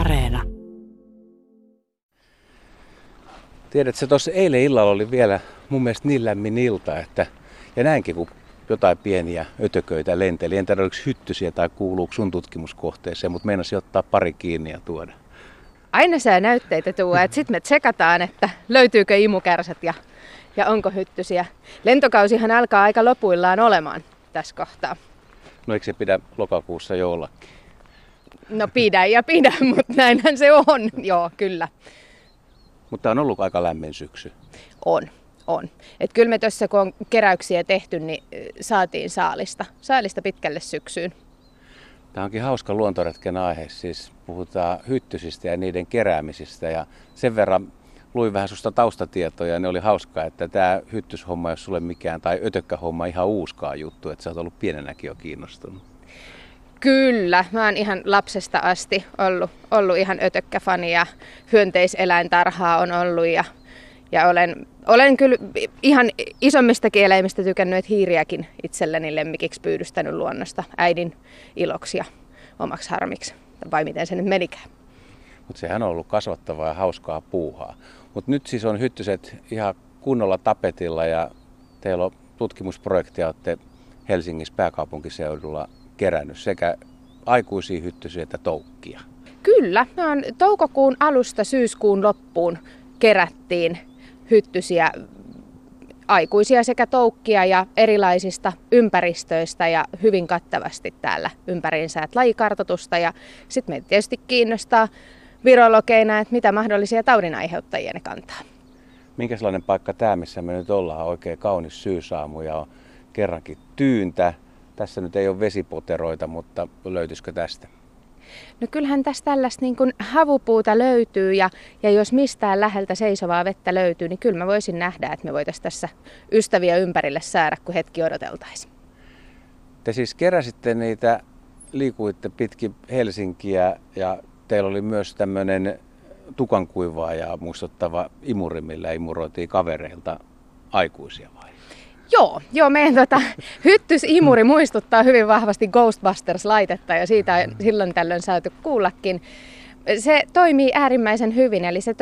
Areena. Tiedätkö, tuossa eilen illalla oli vielä mun mielestä niin lämmin ilta, että ja näinkin kun jotain pieniä ötököitä lenteli. En tiedä, oliko hyttysiä tai kuuluuko sun tutkimuskohteeseen, mutta meinasin ottaa pari kiinni ja tuoda. Aina sä näytteitä tuo, että sitten me tsekataan, että löytyykö imukärsät ja onko hyttysiä. Lentokausihan alkaa aika lopuillaan olemaan tässä kohtaa. No eikö se pidä lokakuussa jollakin? No pidä, mutta näinhän se on. Joo, kyllä. Mutta on ollut aika lämmin syksy. On. Et kyllä me tuossa, kun on keräyksiä tehty, niin saatiin saalista pitkälle syksyyn. Tämä onkin hauska luontoretken aihe. Siis puhutaan hyttysistä ja niiden keräämisistä. Ja sen verran luin vähän susta taustatietoja ja ne oli hauskaa, että tämä hyttyshomma ei ole sulle mikään, tai ötökkähomma ihan uuskaan juttu, että sä oot ollut pienenäkin jo kiinnostunut. Kyllä, mä oon ihan lapsesta asti ollut ihan ötökkäfani ja hyönteiseläintarhaa on ollut ja olen kyllä ihan isommistakin eläimistä tykännyt, että hiiriäkin itselleni lemmikiksi pyydystänyt luonnosta äidin iloksi ja omaksi harmiksi, vai miten se nyt menikään. Mutta sehän on ollut kasvattavaa ja hauskaa puuhaa. Mutta nyt siis on hyttyset ihan kunnolla tapetilla ja teillä on tutkimusprojektia, olette Helsingissä pääkaupunkiseudulla kerännyt sekä aikuisia hyttysiä että toukkia. Kyllä, me on toukokuun alusta syyskuun loppuun kerättiin hyttysiä, aikuisia sekä toukkia ja erilaisista ympäristöistä ja hyvin kattavasti täällä ympäriinsä, että lajikartoitusta ja sitten meitä tietysti kiinnostaa virologeina, että mitä mahdollisia taudinaiheuttajia ne kantaa. Minkälainen paikka tämä, missä me nyt ollaan, oikein kaunis syysaamu ja on kerrankin tyyntä. Tässä nyt ei ole vesipoteroita, mutta löytyisikö tästä? No kyllähän tässä tällaista niin kuin havupuuta löytyy ja jos mistään läheltä seisovaa vettä löytyy, niin kyllä mä voisin nähdä, että me voitaisiin tässä ystäviä ympärille saada, kun hetki odoteltaisiin. Te siis keräsitte niitä, liikuitte pitkin Helsinkiä ja teillä oli myös tämmöinen tukankuivaajaa muistuttava imuri, millä imuroitiin kavereilta aikuisia vai? Joo, meidän hyttysimuri muistuttaa hyvin vahvasti Ghostbusters-laitetta ja siitä on silloin tällöin saatu kuullakin. Se toimii äärimmäisen hyvin, eli se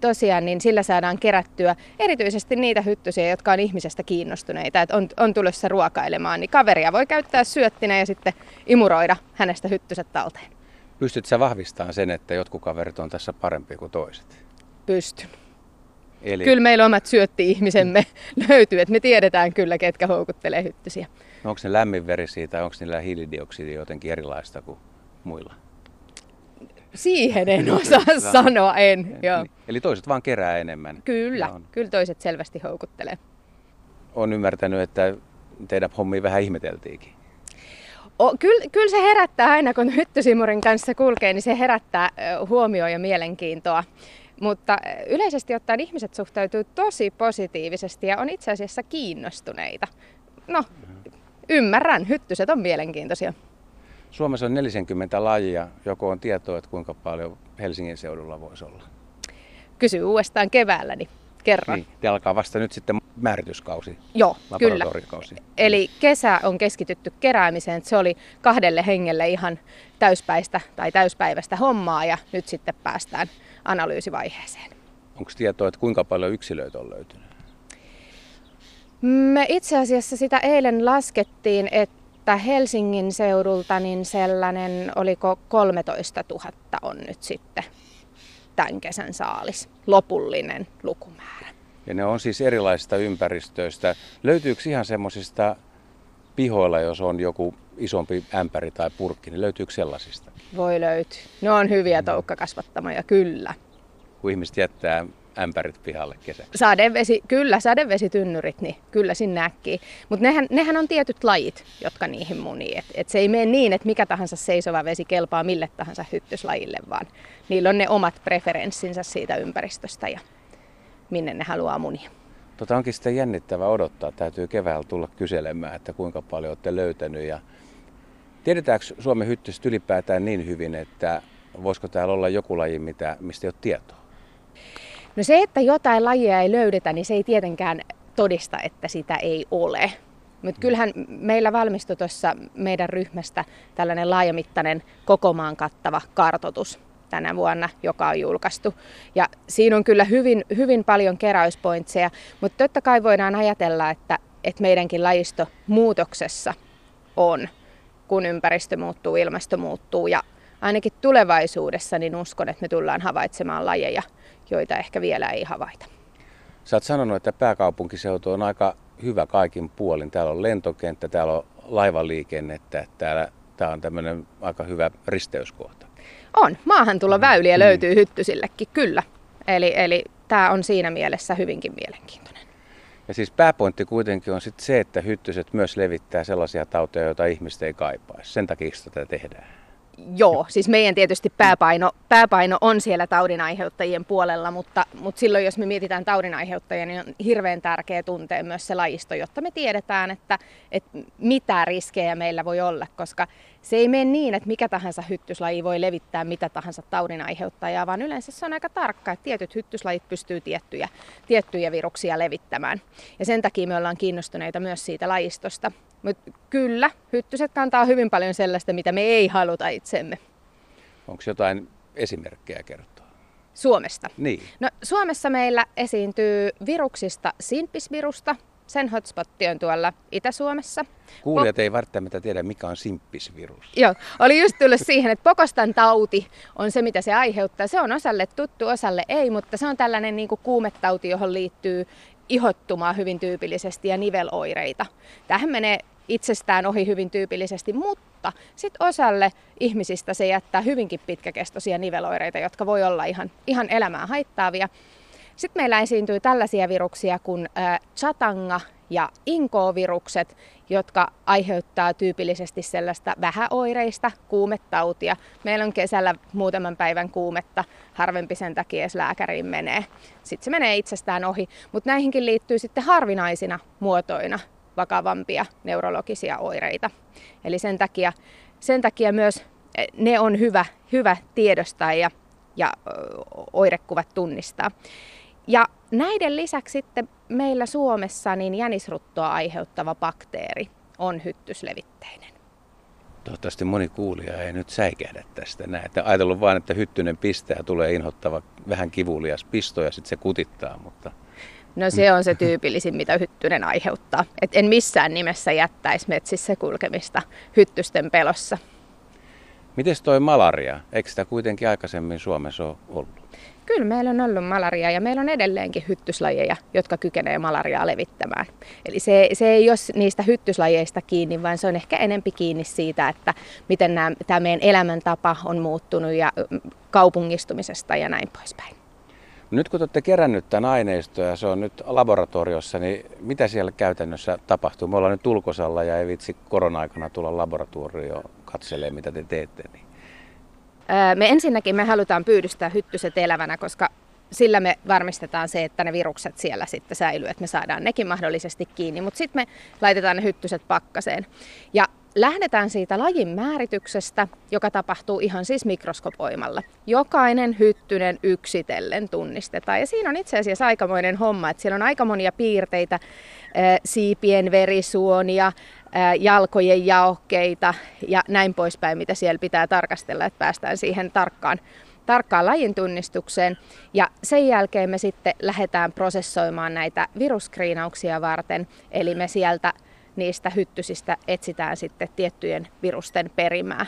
tosiaan niin sillä saadaan kerättyä erityisesti niitä hyttysiä, jotka on ihmisestä kiinnostuneita, että on tulossa ruokailemaan, niin kaveria voi käyttää syöttinä ja sitten imuroida hänestä hyttyset talteen. Pystytkö sä vahvistamaan sen, että jotkut kaverit on tässä parempia kuin toiset? Pystyn. Eli kyllä meillä omat syötti-ihmisemme löytyy, että me tiedetään kyllä, ketkä houkuttelee hyttysiä. No onko ne lämminverisiä tai onko niillä hiilidioksidia jotenkin erilaista kuin muilla? Siihen en osaa sanoa, en. Joo. Eli toiset vaan kerää enemmän? Kyllä toiset selvästi houkuttelee. Olen ymmärtänyt, että teidän hommia vähän ihmeteltiinkin. Kyllä se herättää aina, kun hyttysimurin kanssa kulkee, niin se herättää huomioon ja mielenkiintoa. Mutta yleisesti ottaen ihmiset suhtautuu tosi positiivisesti ja on itse asiassa kiinnostuneita. No, ymmärrän, hyttyset on mielenkiintoisia. Suomessa on 40 lajia. Joko on tietoa, että kuinka paljon Helsingin seudulla voisi olla? Kysy uudestaan keväällä, niin kerran. Niin, te alkaa vasta nyt sitten määrityskausi. Joo, kyllä. Eli kesä on keskitytty keräämiseen. Että se oli 2 hengelle ihan täyspäivästä hommaa ja nyt sitten päästään analyysivaiheeseen. Onko tietoa, että kuinka paljon yksilöitä on löytynyt? Me itse asiassa sitä eilen laskettiin, että Helsingin seudulta niin sellainen, oliko 13 000 on nyt sitten tämän kesän saalis, lopullinen lukumäärä. Ja ne on siis erilaisista ympäristöistä. Löytyykö ihan semmoisista pihoilla, jos on joku isompi ämpäri tai purkki, niin löytyykö sellaisista? Voi löytyä. Ne on hyviä toukkakasvattamoja, kyllä. Kun ihmiset jättää ämpärit pihalle kesäksi. Sadevesitynnyrit, niin kyllä sinne äkkiä. Mutta nehän on tietyt lajit, jotka niihin munii. Et se ei mene niin, että mikä tahansa seisova vesi kelpaa mille tahansa hyttyslajille, vaan niillä on ne omat preferenssinsä siitä ympäristöstä ja minne ne haluaa munia. Onkin sitä jännittävää odottaa. Täytyy keväällä tulla kyselemään, että kuinka paljon olette löytänyt. Ja tiedetäänkö Suomen hyttyset ylipäätään niin hyvin, että voisiko täällä olla joku laji, mistä ei ole tietoa? No se, että jotain lajia ei löydetä, niin se ei tietenkään todista, että sitä ei ole. Mutta kyllähän meillä valmistui tuossa meidän ryhmästä tällainen laajamittainen koko maan kattava kartoitus tänä vuonna, joka on julkaistu. Ja siinä on kyllä hyvin, hyvin paljon keräyspointseja, mutta totta kai voidaan ajatella, että meidänkin lajisto muutoksessa on, kun ympäristö muuttuu, ilmasto muuttuu. Ja ainakin tulevaisuudessa niin uskon, että me tullaan havaitsemaan lajeja, joita ehkä vielä ei havaita. Sä oot sanonut, että pääkaupunkiseutu on aika hyvä kaikin puolin. Täällä on lentokenttä, täällä on laivaliikennettä, tää on tämmöinen aika hyvä risteyskohta. On. Maahantuloväyliä löytyy Hyttysillekin, kyllä. Eli tämä on siinä mielessä hyvinkin mielenkiintoinen. Ja siis pääpointti kuitenkin on sitten se, että Hyttyset myös levittää sellaisia tauteja, joita ihmiset ei kaipaisi. Sen takia tätä tehdään. Joo, siis meidän tietysti pääpaino on siellä taudinaiheuttajien puolella, mutta silloin jos me mietitään taudinaiheuttajia, niin on hirveän tärkeää tuntea myös se lajisto, jotta me tiedetään, että mitä riskejä meillä voi olla, koska se ei mene niin, että mikä tahansa hyttyslaji voi levittää mitä tahansa taudinaiheuttajaa, vaan yleensä se on aika tarkka, että tietyt hyttyslajit pystyy tiettyjä viruksia levittämään. Ja sen takia me ollaan kiinnostuneita myös siitä lajistosta. Mutta kyllä, hyttyset kantaa hyvin paljon sellaista, mitä me ei haluta itsemme. Onko jotain esimerkkejä kertoa? Suomesta? Niin. No, Suomessa meillä esiintyy viruksista simppisvirusta. Sen hotspotti on tuolla Itä-Suomessa. Kuulijat ei välttämättä tiedä, mikä on simppisvirus. Joo, oli just tullut siihen, että pokostan tauti on se, mitä se aiheuttaa. Se on osalle tuttu, osalle ei, mutta se on tällainen niin kuin kuumetauti, johon liittyy ihottumaa hyvin tyypillisesti ja niveloireita. Tähän menee itsestään ohi hyvin tyypillisesti, mutta sitten osalle ihmisistä se jättää hyvinkin pitkäkestoisia niveloireita, jotka voi olla ihan elämää haittaavia. Sitten meillä esiintyy tällaisia viruksia kuin chatanga ja inkoovirukset, jotka aiheuttaa tyypillisesti sellaista vähäoireista kuumetautia. Meillä on kesällä muutaman päivän kuumetta, harvempi sen takia edes lääkäriin menee. Sitten se menee itsestään ohi, mutta näihinkin liittyy sitten harvinaisina muotoina vakavampia neurologisia oireita. Eli sen takia myös ne on hyvä tiedostaa ja oirekuvat tunnistaa. Ja näiden lisäksi sitten meillä Suomessa niin jänisruttoa aiheuttava bakteeri on hyttyslevitteinen. Toivottavasti moni kuulija ei nyt säikähdä tästä näin. Ajatellut vain, että hyttynen pistää, tulee inhottava vähän kivulias pisto ja sitten se kutittaa. Mutta... No se on se tyypillisin, mitä hyttynen aiheuttaa. Et en missään nimessä jättäisi metsissä kulkemista hyttysten pelossa. Mites toi malaria? Eikö sitä kuitenkin aikaisemmin Suomessa ole ollut? Kyllä meillä on ollut malaria ja meillä on edelleenkin hyttyslajeja, jotka kykenevät malariaa levittämään. Eli se ei ole niistä hyttyslajeista kiinni, vaan se on ehkä enempi kiinni siitä, että miten tämä meidän elämäntapa on muuttunut ja kaupungistumisesta ja näin poispäin. Nyt kun te olette kerännyt tämän aineiston ja se on nyt laboratoriossa, niin mitä siellä käytännössä tapahtuu? Me ollaan nyt ulkosalla ja ei vitsi korona-aikana tulla laboratorioon katselemaan, mitä te teette. Niin. Me halutaan pyydystää hyttyset elävänä, koska sillä me varmistetaan se, että ne virukset siellä sitten säilyy, että me saadaan nekin mahdollisesti kiinni, mutta sitten me laitetaan ne hyttyset pakkaseen. Ja lähdetään siitä lajin määrityksestä, joka tapahtuu ihan siis mikroskopoimalla. Jokainen hyttynen yksitellen tunnistetaan. Ja siinä on itse asiassa aikamoinen homma, että siellä on aika monia piirteitä, siipien verisuonia, jalkojen jaokkeita ja näin poispäin, mitä siellä pitää tarkastella, että päästään siihen tarkkaan lajin tunnistukseen. Ja sen jälkeen me sitten lähdetään prosessoimaan näitä viruskriinauksia varten, eli me sieltä niistä hyttysistä etsitään sitten tiettyjen virusten perimää.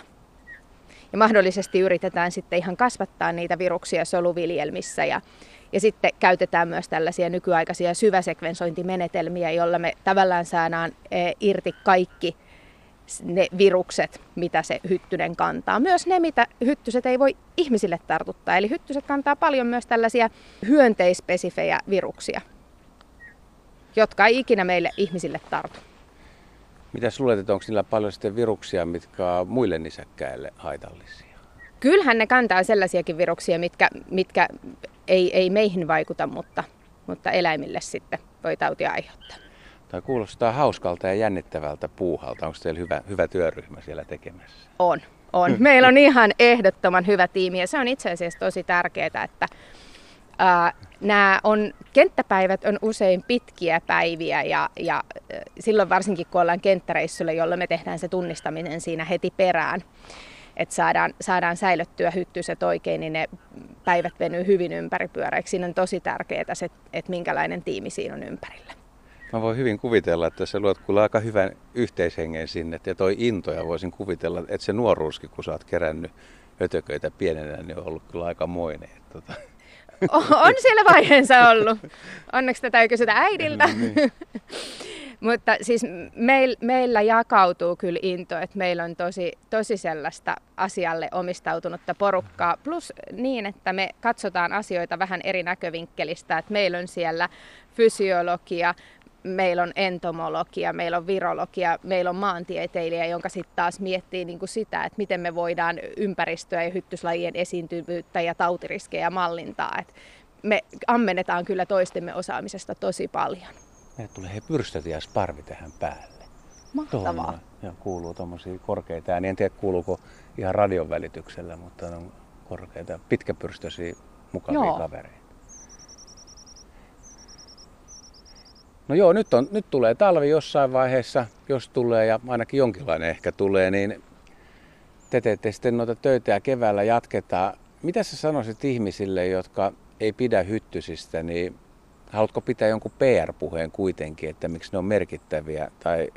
Ja mahdollisesti yritetään sitten ihan kasvattaa niitä viruksia soluviljelmissä ja sitten käytetään myös tällaisia nykyaikaisia syväsekvensointimenetelmiä, jolla me tavallaan saadaan irti kaikki ne virukset, mitä se hyttynen kantaa. Myös ne, mitä hyttyset ei voi ihmisille tartuttaa. Eli hyttyset kantaa paljon myös tällaisia hyönteispesifejä viruksia, jotka ei ikinä meille ihmisille tartu. Mitäs luulet, että onko niillä paljon sitten viruksia, mitkä on muille nisäkkäille haitallisia? Kyllähän ne kantaa sellaisiakin viruksia, mitkä ei meihin vaikuta, mutta eläimille sitten voi tautia aiheuttaa. Tämä kuulostaa hauskalta ja jännittävältä puuhalta. Onko teillä hyvä työryhmä siellä tekemässä? On. Meillä on ihan ehdottoman hyvä tiimi ja se on itse asiassa tosi tärkeää, että Nämä kenttäpäivät on usein pitkiä päiviä ja silloin varsinkin kun ollaan kenttäreissulla, jolloin me tehdään se tunnistaminen siinä heti perään, että saadaan säilyttyä hyttyset oikein, niin ne päivät venyy hyvin ympäripyöreiksi. Siinä on tosi tärkeää se, että minkälainen tiimi siinä on ympärillä. Mä voin hyvin kuvitella, että sä luot kyllä aika hyvän yhteishengen sinne, ja toi intoja voisin kuvitella, että se nuoruuskin, kun sä oot kerännyt hötököitä pienenä, niin on ollut kyllä aikamoinen. On siellä vaiheensa ollut. Onneksi tätä ei kysytä äidiltä. Niin. Mutta siis meillä jakautuu kyllä into, että meillä on tosi sellaista asialle omistautunutta porukkaa. Plus niin, että me katsotaan asioita vähän eri näkövinkkelistä. Että meillä on siellä fysiologia, meillä on entomologia, meillä on virologia, meillä on maantieteilijä, jonka sitten taas miettii niin kuin sitä, että miten me voidaan ympäristöä ja hyttyslajien esiintyvyyttä ja tautiriskejä mallintaa. Et me ammennetaan kyllä toistemme osaamisesta tosi paljon. Meille tulee pyrstöt ja sparvi tähän päälle. Mahtavaa. Ja kuuluu tuommoisia korkeita ääniä. En tiedä kuuluuko ihan radion välityksellä, mutta on korkeita, pitkäpyrstöisiä mukavia kavereita. No joo, nyt tulee talvi jossain vaiheessa, jos tulee, ja ainakin jonkinlainen ehkä tulee, niin te teette sitten noita töitä ja keväällä jatketaan. Mitä sä sanoisit ihmisille, jotka ei pidä hyttysistä, niin haluatko pitää jonkun PR-puheen kuitenkin, että miksi ne on merkittäviä tai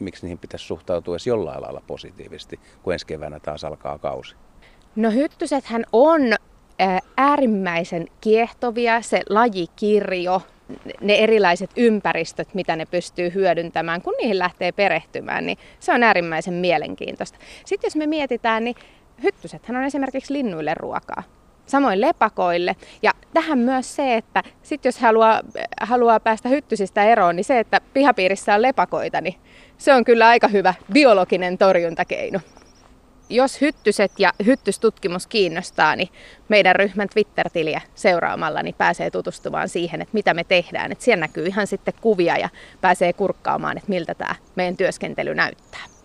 miksi niihin pitäisi suhtautua edes jollain lailla positiivisesti, kun ensi keväänä taas alkaa kausi? No hyttysethän on äärimmäisen kiehtovia, se lajikirjo. Ne erilaiset ympäristöt, mitä ne pystyy hyödyntämään, kun niihin lähtee perehtymään, niin se on äärimmäisen mielenkiintoista. Sitten jos me mietitään, niin hyttysethän on esimerkiksi linnuille ruokaa, samoin lepakoille. Ja tähän myös se, että sit jos haluaa päästä hyttysistä eroon, niin se, että pihapiirissä on lepakoita, niin se on kyllä aika hyvä biologinen torjuntakeino. Jos hyttyset ja hyttystutkimus kiinnostaa, niin meidän ryhmän Twitter-tiliä seuraamalla niin pääsee tutustumaan siihen, että mitä me tehdään. Että siellä näkyy ihan sitten kuvia ja pääsee kurkkaamaan, että miltä tämä meidän työskentely näyttää.